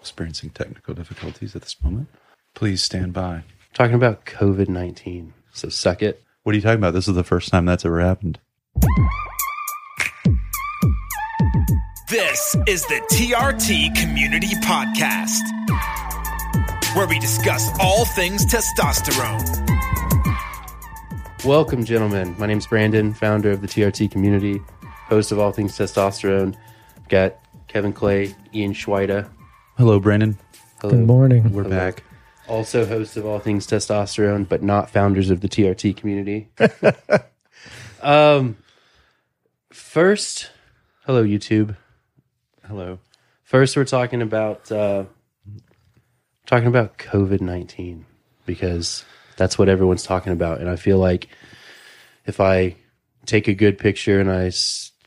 Experiencing technical difficulties at this moment. Please stand by. Talking about COVID-19, so suck it. What are you talking about? This is the first time that's ever happened. This is the TRT Community Podcast, where we discuss all things testosterone. Welcome, gentlemen. My name's Brandon, founder of the TRT Community, host of All Things Testosterone. I've got Kevin Clay, Ian Schweida. Hello, Brandon. Hello. Good morning. We're back. Also hosts of All Things Testosterone, but not founders of the TRT Community. First, hello, YouTube. Hello. First, we're talking about COVID-19 because that's what everyone's talking about. And I feel like if I take a good picture and I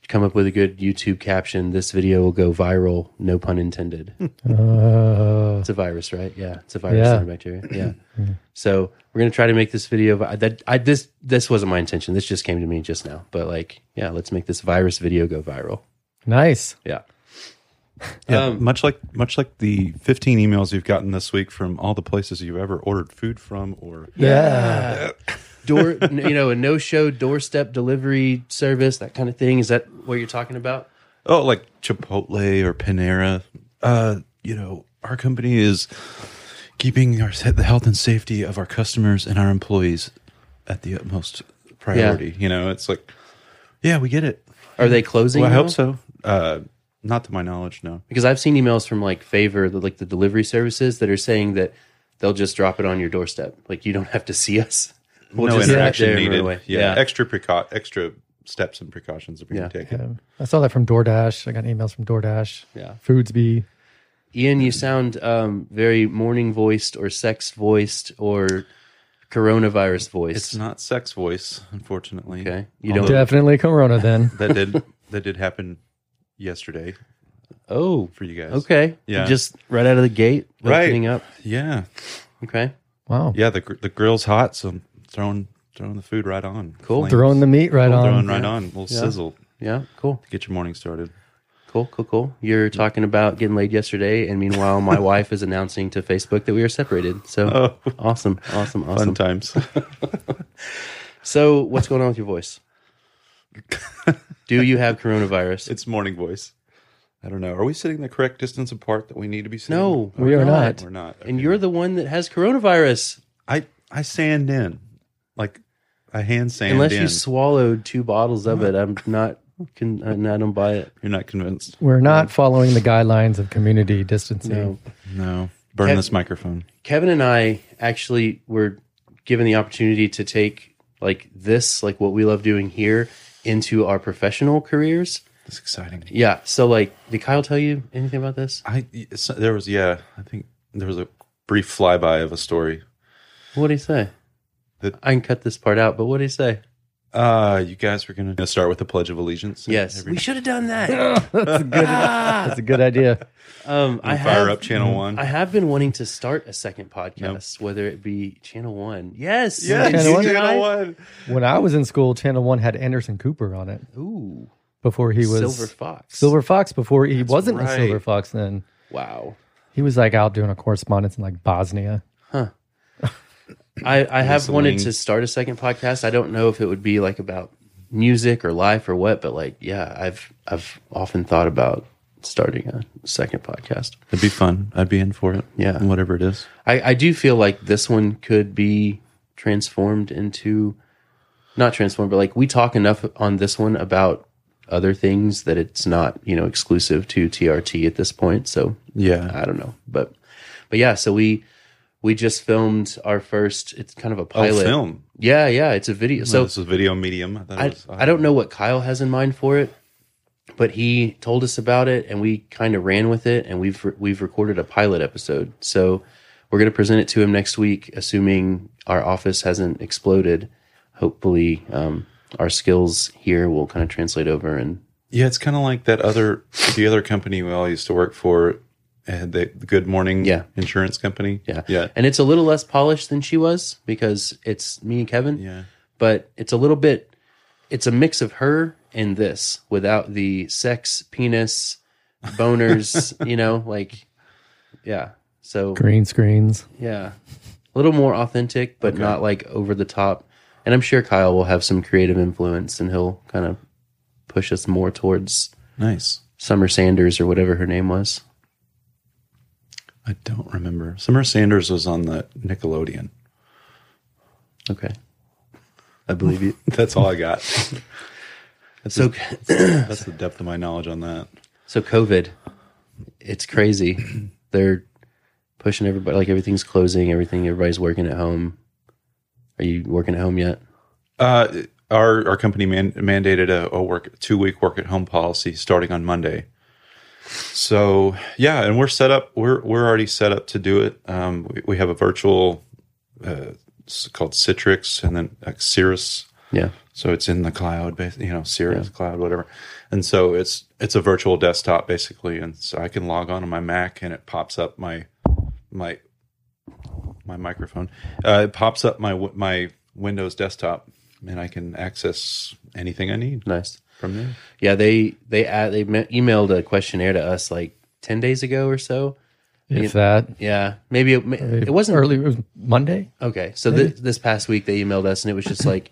come up with a good YouTube caption, this video will go viral, no pun intended. It's a virus, right? Yeah, it's a virus, yeah. Bacteria. Yeah. So we're going to try to make this video. This wasn't my intention. This just came to me just now. But let's make this virus video go viral. Nice. Yeah. Yeah, much like the 15 emails you've gotten this week from all the places you've ever ordered food from, or a no-show doorstep delivery service, that kind of thing. Is that what you're talking about? Oh, like Chipotle or Panera. Our company is keeping the health and safety of our customers and our employees at the utmost priority. Yeah. It's like, yeah, we get it. Are they closing? Well, I hope so. Not to my knowledge, no. Because I've seen emails from Favor, the delivery services, that are saying that they'll just drop it on your doorstep. Like, you don't have to see us. We'll no interaction needed. Right extra steps and precautions are being taken. Yeah. I saw that from DoorDash. I got emails from DoorDash. Yeah, Foodsby. Ian, you sound very morning voiced, or sex voiced, or coronavirus voiced. It's not sex voice, unfortunately. Okay, definitely Corona then. that did happen yesterday. Oh, for you guys. Okay. Yeah. Just right out of the gate. Right. Opening up. Yeah. Okay. Wow. Yeah. The grill's hot, so throwing the food right on. Cool. Flames. Throwing the meat right on. Throwing right on. We'll sizzle. Yeah. Cool. Get your morning started. Cool. You're talking about getting laid yesterday, and meanwhile, my wife is announcing to Facebook that we are separated. So awesome. Fun times. So what's going on with your voice? Do you have coronavirus? It's morning voice. I don't know. Are we sitting the correct distance apart that we need to be sitting? No, we are not. We're not. Okay. And you're the one that has coronavirus. I sand in. Like, I hand sand in. Unless you swallowed 2 bottles of it, I don't buy it. You're not convinced. We're not following the guidelines of community distancing. No. Burn this microphone. Kevin and I actually were given the opportunity to take this what we love doing here into our professional careers. That's exciting. Yeah. So did Kyle tell you anything about this? I think there was a brief flyby of a story. What did he say? I can cut this part out, but what did he say? You guys were going to start with the Pledge of Allegiance. Yes, we should have done that. That's a good idea. Fire up Channel One. I have been wanting to start a second podcast, whether it be Channel One. Yes, Channel One. When I was in school, Channel One had Anderson Cooper on it. Ooh, before he was Silver Fox. Before he wasn't a Silver Fox, then wow, he was out doing a correspondence in Bosnia. Huh. I have wanted to start a second podcast. I don't know if it would be about music or life or what, but I've often thought about starting a second podcast. It'd be fun. I'd be in for it. Yeah. Whatever it is. I do feel like this one could be transformed into, not transformed, but we talk enough on this one about other things that it's not, exclusive to TRT at this point. So yeah, I don't know. But yeah, so we just filmed our first, it's kind of a pilot. Oh, film? Yeah, it's a video. So this is a video medium. I don't know what Kyle has in mind for it, But he told us about it, and we kind of ran with it, and we've recorded a pilot episode. So we're going to present it to him next week, assuming our office hasn't exploded. Hopefully, our skills here will kind of translate over. And yeah, it's kind of like that the other company we all used to work for, the Good Morning insurance company. Yeah. And it's a little less polished than she was because it's me and Kevin. Yeah. But it's a little bit, it's a mix of her and this without the sex, penis, boners, So green screens. Yeah. A little more authentic, but not like over the top. And I'm sure Kyle will have some creative influence, and he'll kind of push us more towards Summer Sanders or whatever her name was. I don't remember. Summer Sanders was on the Nickelodeon. Okay. I believe you. That's all I got. That's the depth of my knowledge on that. So COVID, it's crazy. They're pushing everybody. Like everything's closing, everybody's working at home. Are you working at home yet? Our company mandated a 2-week work at home policy starting on Monday. So yeah, and we're set up. We're already set up to do it. We have a virtual called Citrix, and then Cirrus. Yeah. So it's in the cloud, Cirrus cloud, whatever. And so it's a virtual desktop basically, and so I can log on my Mac, and it pops up my microphone. It pops up my Windows desktop, and I can access anything I need. Nice. From there? Yeah, they emailed a questionnaire to us like 10 days ago or so. Yeah. Maybe it wasn't early. It was Monday. Okay. So this past week they emailed us, and it was just like,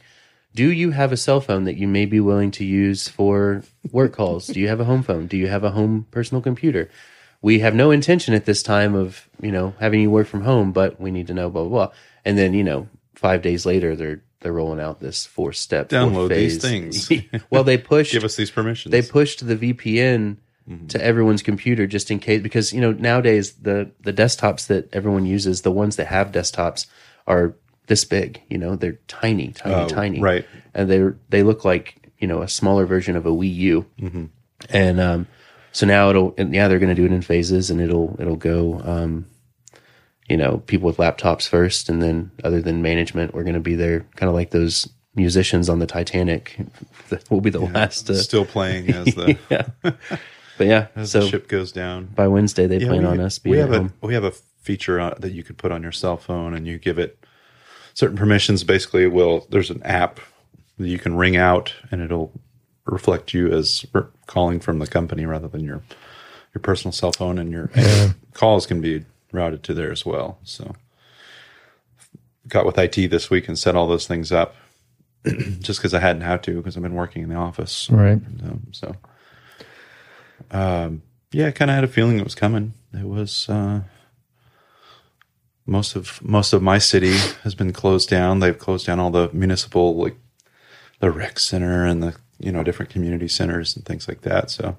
do you have a cell phone that you may be willing to use for work calls? Do you have a home phone? Do you have a home personal computer? We have no intention at this time of, having you work from home, but we need to know, blah, blah, blah. And then, 5 days later, they're rolling out this 4-step download these things. Well, they pushed give us these permissions. They pushed the VPN to everyone's computer just in case, because nowadays the desktops that everyone uses, the ones that have desktops, are this big. They're tiny, right? And they look like a smaller version of a Wii U. Mm-hmm. And so now they're going to do it in phases, and it'll go. People with laptops first, and then other than management, we're going to be there kind of like those musicians on the Titanic. We'll be the last to... Still playing as the... the ship goes down. By Wednesday, they plan on us being at home. We have a feature that you could put on your cell phone, and you give it certain permissions. Basically, there's an app that you can ring out, and it'll reflect you as calling from the company rather than your personal cell phone, and your calls can be... routed to there as well. So got with IT this week and set all those things up just because I hadn't had to, because I've been working in the office. Right. I kind of had a feeling it was coming. It was most of my city has been closed down. They've closed down all the municipal, like the rec center and the different community centers and things like that. So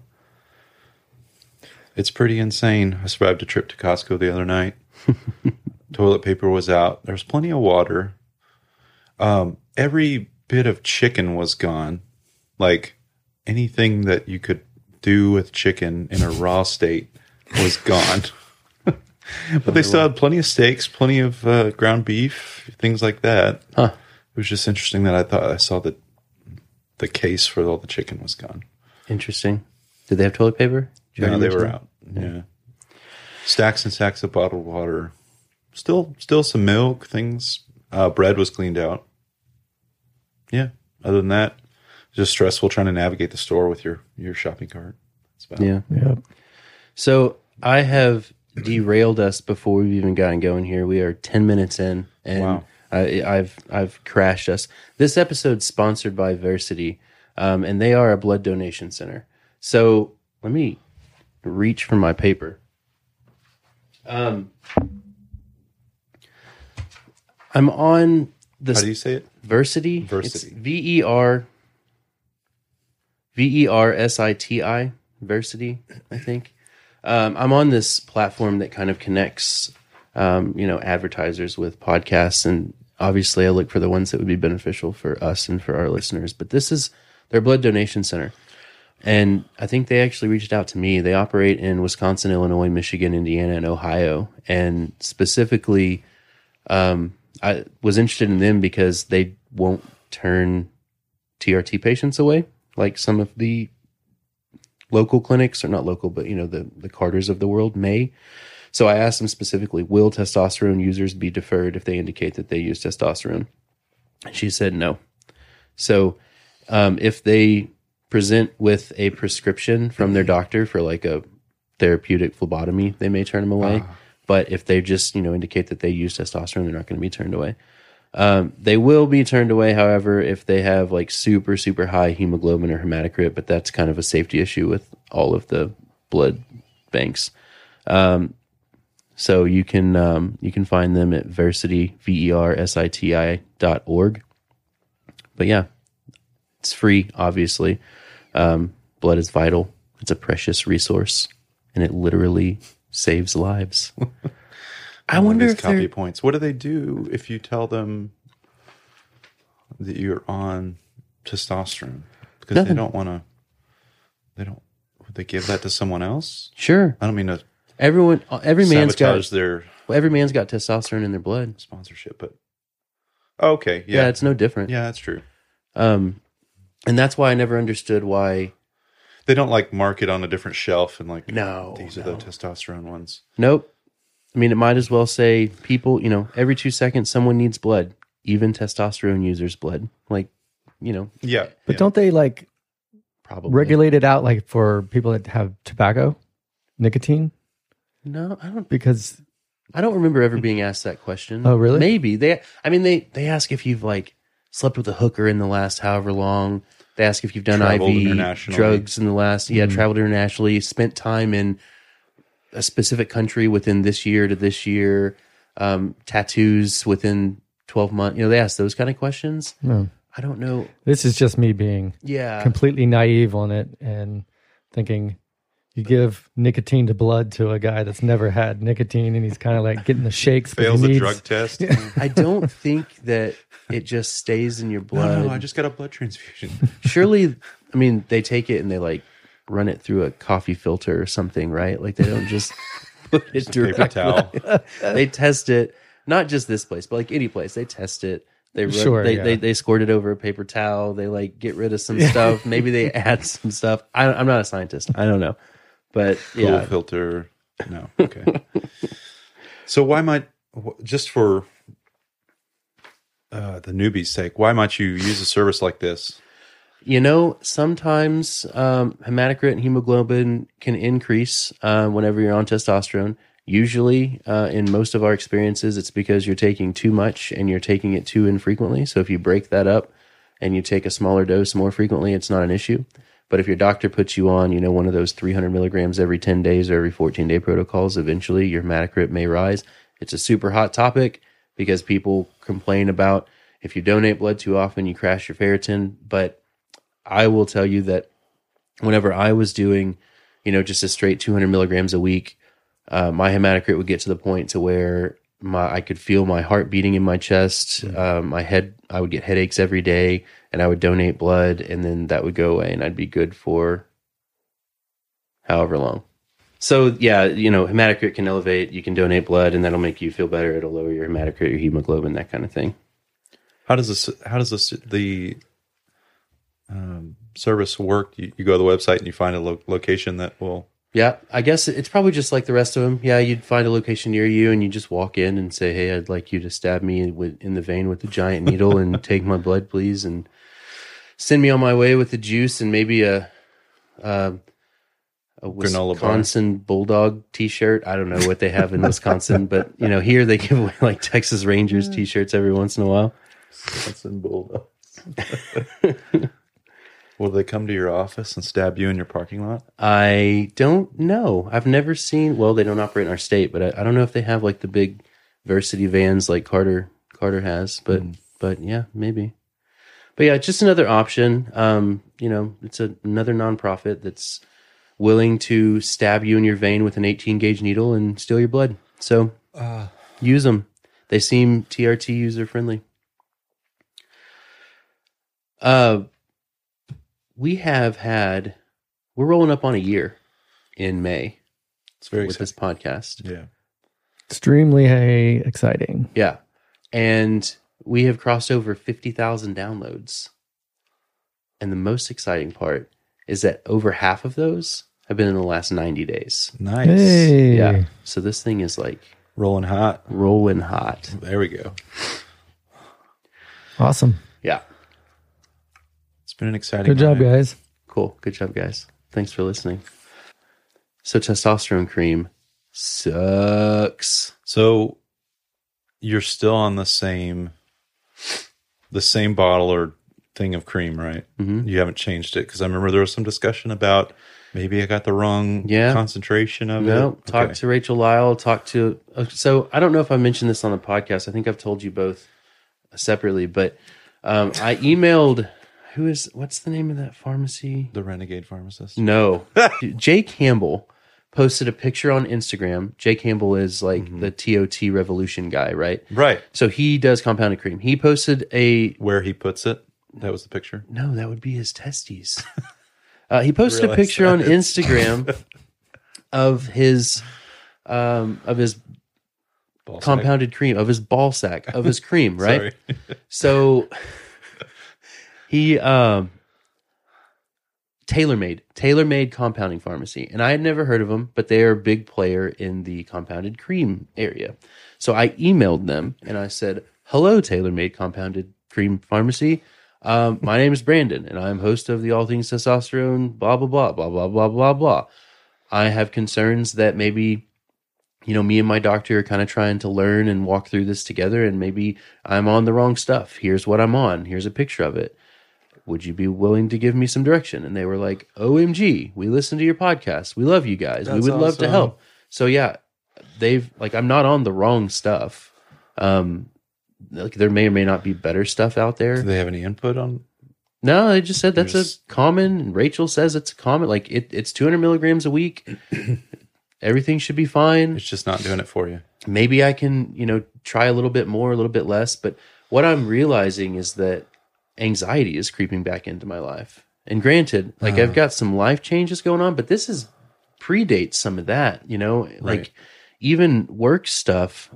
it's pretty insane. I survived a trip to Costco the other night. Toilet paper was out. There was plenty of water. Every bit of chicken was gone. Like anything that you could do with chicken in a raw state was gone. But they still had plenty of steaks, plenty of ground beef, things like that. Huh. It was just interesting that I thought I saw that the case for all the chicken was gone. Interesting. Did they have toilet paper? No, they were out. Yeah. Stacks and stacks of bottled water. Still some milk, things. Bread was cleaned out. Yeah. Other than that, just stressful trying to navigate the store with your shopping cart. That's about it. Yeah. So I have derailed us before we've even gotten going here. We are 10 minutes in, and wow. I've crashed us. This episode's sponsored by Verseti, and they are a blood donation center. So let me... reach for my paper. I'm on the... How do you say it? Verseti. Verseti. Verseti. Verseti, I think. I'm on this platform that kind of connects, advertisers with podcasts, and obviously I look for the ones that would be beneficial for us and for our listeners. But this is their blood donation center. And I think they actually reached out to me. They operate in Wisconsin, Illinois, Michigan, Indiana, and Ohio. And specifically, I was interested in them because they won't turn TRT patients away, like some of the local clinics, or not local, but, you know, the Carters of the world may. So I asked them specifically, will testosterone users be deferred if they indicate that they use testosterone? And she said no. So if they present with a prescription from their doctor for like a therapeutic phlebotomy, they may turn them away. But if they just, you know, indicate that they use testosterone, they're not going to be turned away. They will be turned away, however, if they have like super, super high hemoglobin or hematocrit, but that's kind of a safety issue with all of the blood banks. So you can find them at Verseti, VERSETI.org. But yeah, it's free, obviously. Blood is vital. It's a precious resource, and it literally saves lives. I wonder if copy points. What do they do if you tell them that you're on testosterone? Because nothing. They don't want to. They don't. Would they give that to someone else? Sure. I don't mean to. Every man's got testosterone in their blood. Sponsorship, but okay, yeah, it's no different. Yeah, that's true. And that's why I never understood why. They don't like mark it on a different shelf and like, these are the testosterone ones. Nope. I mean, it might as well say people, you know, every 2 seconds someone needs blood, even testosterone users' blood. Like, you know. Yeah. But don't they like probably regulate it out like for people that have tobacco, nicotine? No, I don't. Because I don't remember ever being asked that question. Oh, really? Maybe. They ask if you've like slept with a hooker in the last however long. They ask if you've done IV drugs in the last, traveled internationally, spent time in a specific country within this year to this year, tattoos within 12 months. You know, they ask those kind of questions. No. I don't know. This is just me being completely naive on it and thinking you give nicotine to blood to a guy that's never had nicotine and he's kind of like getting the shakes. Fails the drug test. I don't think that it just stays in your blood. No, I just got a blood transfusion. Surely, I mean, they take it and they like run it through a coffee filter or something, right? Like they don't just put it directly. They test it, not just this place, but like any place. They test it. They squirt it over a paper towel. They like get rid of some stuff. Maybe they add some stuff. I'm not a scientist. I don't know. But yeah, cool filter. No, okay. So why might, just for the newbie's sake, why might you use a service like this? You know, sometimes hematocrit and hemoglobin can increase whenever you're on testosterone. Usually, in most of our experiences, it's because you're taking too much and you're taking it too infrequently. So if you break that up and you take a smaller dose more frequently, it's not an issue. But if your doctor puts you on, you know, one of those 300 milligrams every 10 days or every 14-day protocols, eventually your hematocrit may rise. It's a super hot topic because people complain about if you donate blood too often, you crash your ferritin. But I will tell you that whenever I was doing, you know, just a straight 200 milligrams a week, my hematocrit would get to the point to where I could feel my heart beating in my chest, I would get headaches every day, and I would donate blood, and then that would go away, and I'd be good for however long. So yeah, you know, hematocrit can elevate, you can donate blood, and that'll make you feel better, it'll lower your hematocrit, your hemoglobin, that kind of thing. How does this the service work? You go to the website and you find a location that will... Yeah, I guess it's probably just like the rest of them. Yeah, you'd find a location near you and you just walk in and say, hey, I'd like you to stab me in the vein with a giant needle and take my blood, please, and send me on my way with the juice and maybe a Wisconsin Bulldog t-shirt. I don't know what they have in Wisconsin, but, you know, here they give away like Texas Rangers t-shirts every once in a while. Wisconsin Bulldogs. Will they come to your office and stab you in your parking lot? I don't know. I've never seen... Well, they don't operate in our state, but I don't know if they have like the big Varsity vans like Carter has. But but yeah, maybe. But yeah, just another option. You know, it's another nonprofit that's willing to stab you in your vein with an 18-gauge needle and steal your blood. So use them. They seem TRT user-friendly. We have had We're rolling up on a year in May. It's very with exciting. This podcast. Yeah. Extremely exciting. Yeah. And we have crossed over 50,000 downloads. And the most exciting part is that over half of those have been in the last 90 days. Nice. Hey. Yeah. So this thing is like rolling hot. Rolling hot. There we go. Awesome. Yeah. It's been an exciting Good job, guys. Cool. Good job, guys. Thanks for listening. So testosterone cream sucks. So you're still on the same bottle or thing of cream, right? Mm-hmm. You haven't changed it, because I remember there was some discussion about maybe I got the wrong concentration of it. No, talk to Rachel Lyle. So I don't know if I mentioned this on the podcast. I think I've told you both separately, but I emailed what's the name of that pharmacy? The Renegade Pharmacist? No. Jay Campbell posted a picture on Instagram. Jay Campbell is like the TOT Revolution guy, right? Right. So he does compounded cream. He posted where he puts it? That was the picture? No, that would be his testes. He posted a picture on Instagram of his ball compounded sack. Cream, of his ball sack, of his cream, right? So he TaylorMade Compounding Pharmacy. And I had never heard of them, but they are a big player in the compounded cream area. So I emailed them and I said, "Hello, TaylorMade Compounded Cream Pharmacy. My name is Brandon, and I'm host of the All Things Testosterone, blah, blah, blah, blah, blah, blah, blah, blah. I have concerns that maybe, me and my doctor are kind of trying to learn and walk through this together, and maybe I'm on the wrong stuff. Here's what I'm on. Here's a picture of it. Would you be willing to give me some direction?" And they were like, "OMG, we listen to your podcast. We love you guys. That's we would awesome. Love to help." So yeah, they've I'm not on the wrong stuff. There may or may not be better stuff out there. Do they have any input on? No, they just said that's a common. And Rachel says it's a common. It's 200 milligrams a week. Everything should be fine. It's just not doing it for you. Maybe I can, try a little bit more, a little bit less. But what I'm realizing is that anxiety is creeping back into my life. And granted, I've got some life changes going on, but this predates some of that. Right. Even work stuff.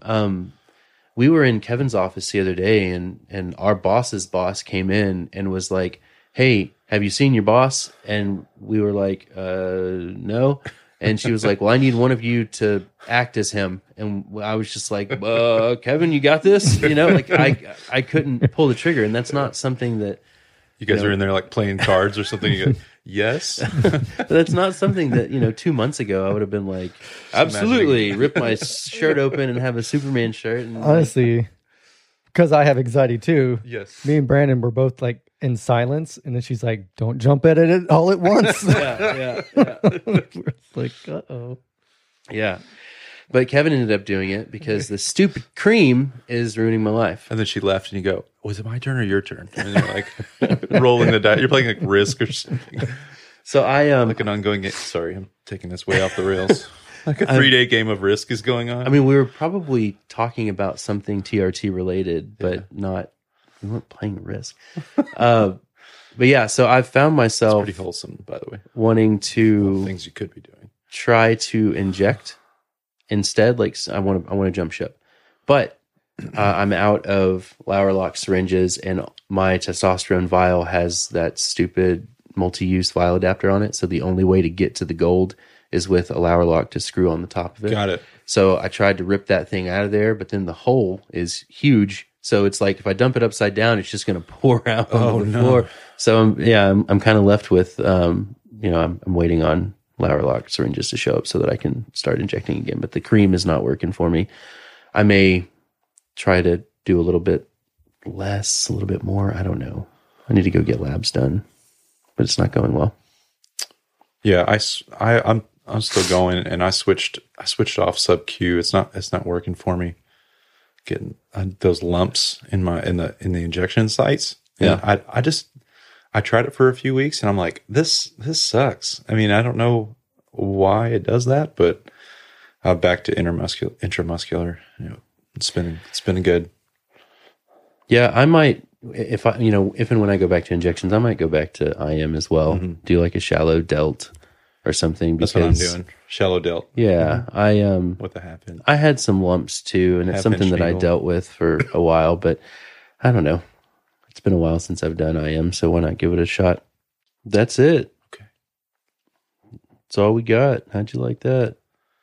We were in Kevin's office the other day, and our boss's boss came in and was like, "Hey, have you seen your boss?" And we were like, "No." And she was like, "Well, I need one of you to act as him." And I was just like, "Kevin, you got this?" I couldn't pull the trigger, and that's not something that you guys are in there like playing cards or something. You go, "Yes." But that's not something that, 2 months ago I would have been like, absolutely, rip my shirt open and have a Superman shirt. And honestly, because I have anxiety too. Yes. Me and Brandon were both like in silence. And then she's like, "Don't jump at it all at once." yeah. We're like, uh-oh. Yeah. But Kevin ended up doing it because the stupid cream is ruining my life. And then she left, and you go, "Was it my turn or your turn?" And you're like rolling the dice. You're playing like Risk or something. So I like an ongoing game. Sorry, I'm taking this way off the rails. Like a 3-day game of Risk is going on. I mean, we were probably talking about something TRT related, but we weren't playing Risk. But yeah, so I've found myself, it's pretty wholesome, by the way, wanting to things you could be doing. Try to inject. Instead, I want to jump ship, but I'm out of Luer lock syringes, and my testosterone vial has that stupid multi-use vial adapter on it. So the only way to get to the gold is with a Luer lock to screw on the top of it. Got it. So I tried to rip that thing out of there, but then the hole is huge. So it's like if I dump it upside down, it's just going to pour out on the floor. So I'm kind of left with I'm waiting on Luer lock syringes to show up so that I can start injecting again, but the cream is not working for me. I may try to do a little bit less, a little bit more. I don't know. I need to go get labs done, but it's not going well. Yeah, I'm still going, and I switched off sub Q. It's not working for me. Getting those lumps in the injection sites. Yeah, I tried it for a few weeks, and I'm like, this sucks. I mean, I don't know why it does that, but back to intramuscular. It's been good. Yeah, I might, if I, if and when I go back to injections, I might go back to IM as well. Mm-hmm. Do like a shallow delt. or something. Because, that's what I'm doing. Shallow dealt. Yeah. Mm-hmm. What the half inch? I had some lumps too, and it's something that I dealt with for a while, but I don't know. It's been a while since I've done IM, so why not give it a shot? That's it. Okay. That's all we got. How'd you like that?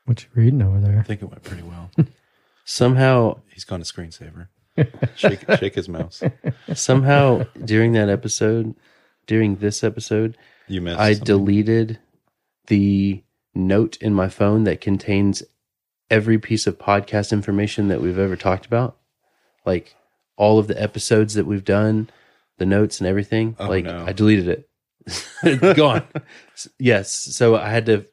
What you reading over there? I think it went pretty well. Somehow. He's gone to screensaver. Shake his mouse. Somehow, during this episode, I deleted the note in my phone that contains every piece of podcast information that we've ever talked about. Like all of the episodes that we've done, the notes and everything. Oh, no. I deleted it. Gone. Yes. So I had to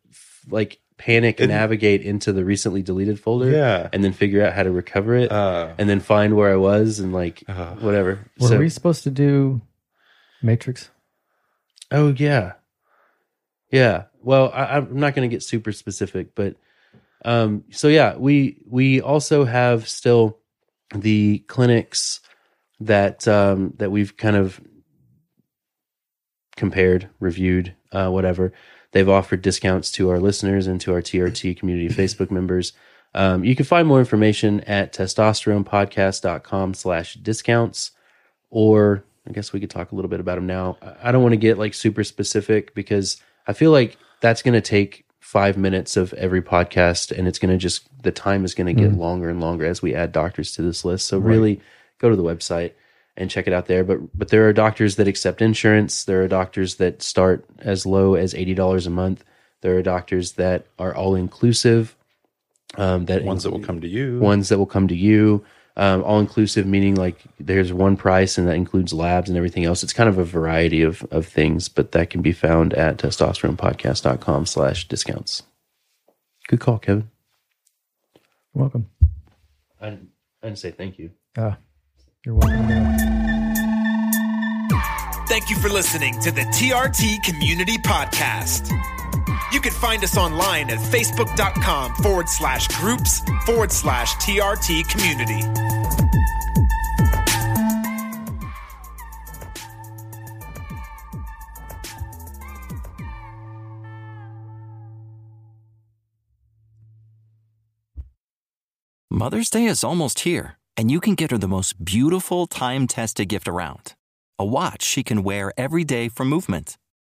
navigate into the recently deleted folder, and then figure out how to recover it, and then find where I was and whatever. Were we supposed to do Matrix? Oh, yeah. Yeah. Well, I'm not going to get super specific, but we also have still the clinics that that we've kind of compared, reviewed, whatever. They've offered discounts to our listeners and to our TRT community Facebook members. You can find more information at testosteronepodcast.com/discounts, or I guess we could talk a little bit about them now. I don't want to get super specific because I feel like that's going to take 5 minutes of every podcast, and it's going to the time is going to get longer and longer as we add doctors to this list. So really go to the website and check it out there. But there are doctors that accept insurance. There are doctors that start as low as $80 a month. There are doctors that are all inclusive. Ones that will come to you. All inclusive, meaning there's one price and that includes labs and everything else. It's kind of a variety of things, but that can be found at testosteronepodcast.com/discounts. Good call, Kevin. You're welcome. I didn't say thank you. You're welcome. Thank you for listening to the TRT Community Podcast. You can find us online at facebook.com/groups/TRT Community. Mother's Day is almost here, and you can get her the most beautiful time-tested gift around. A watch she can wear every day from Movement.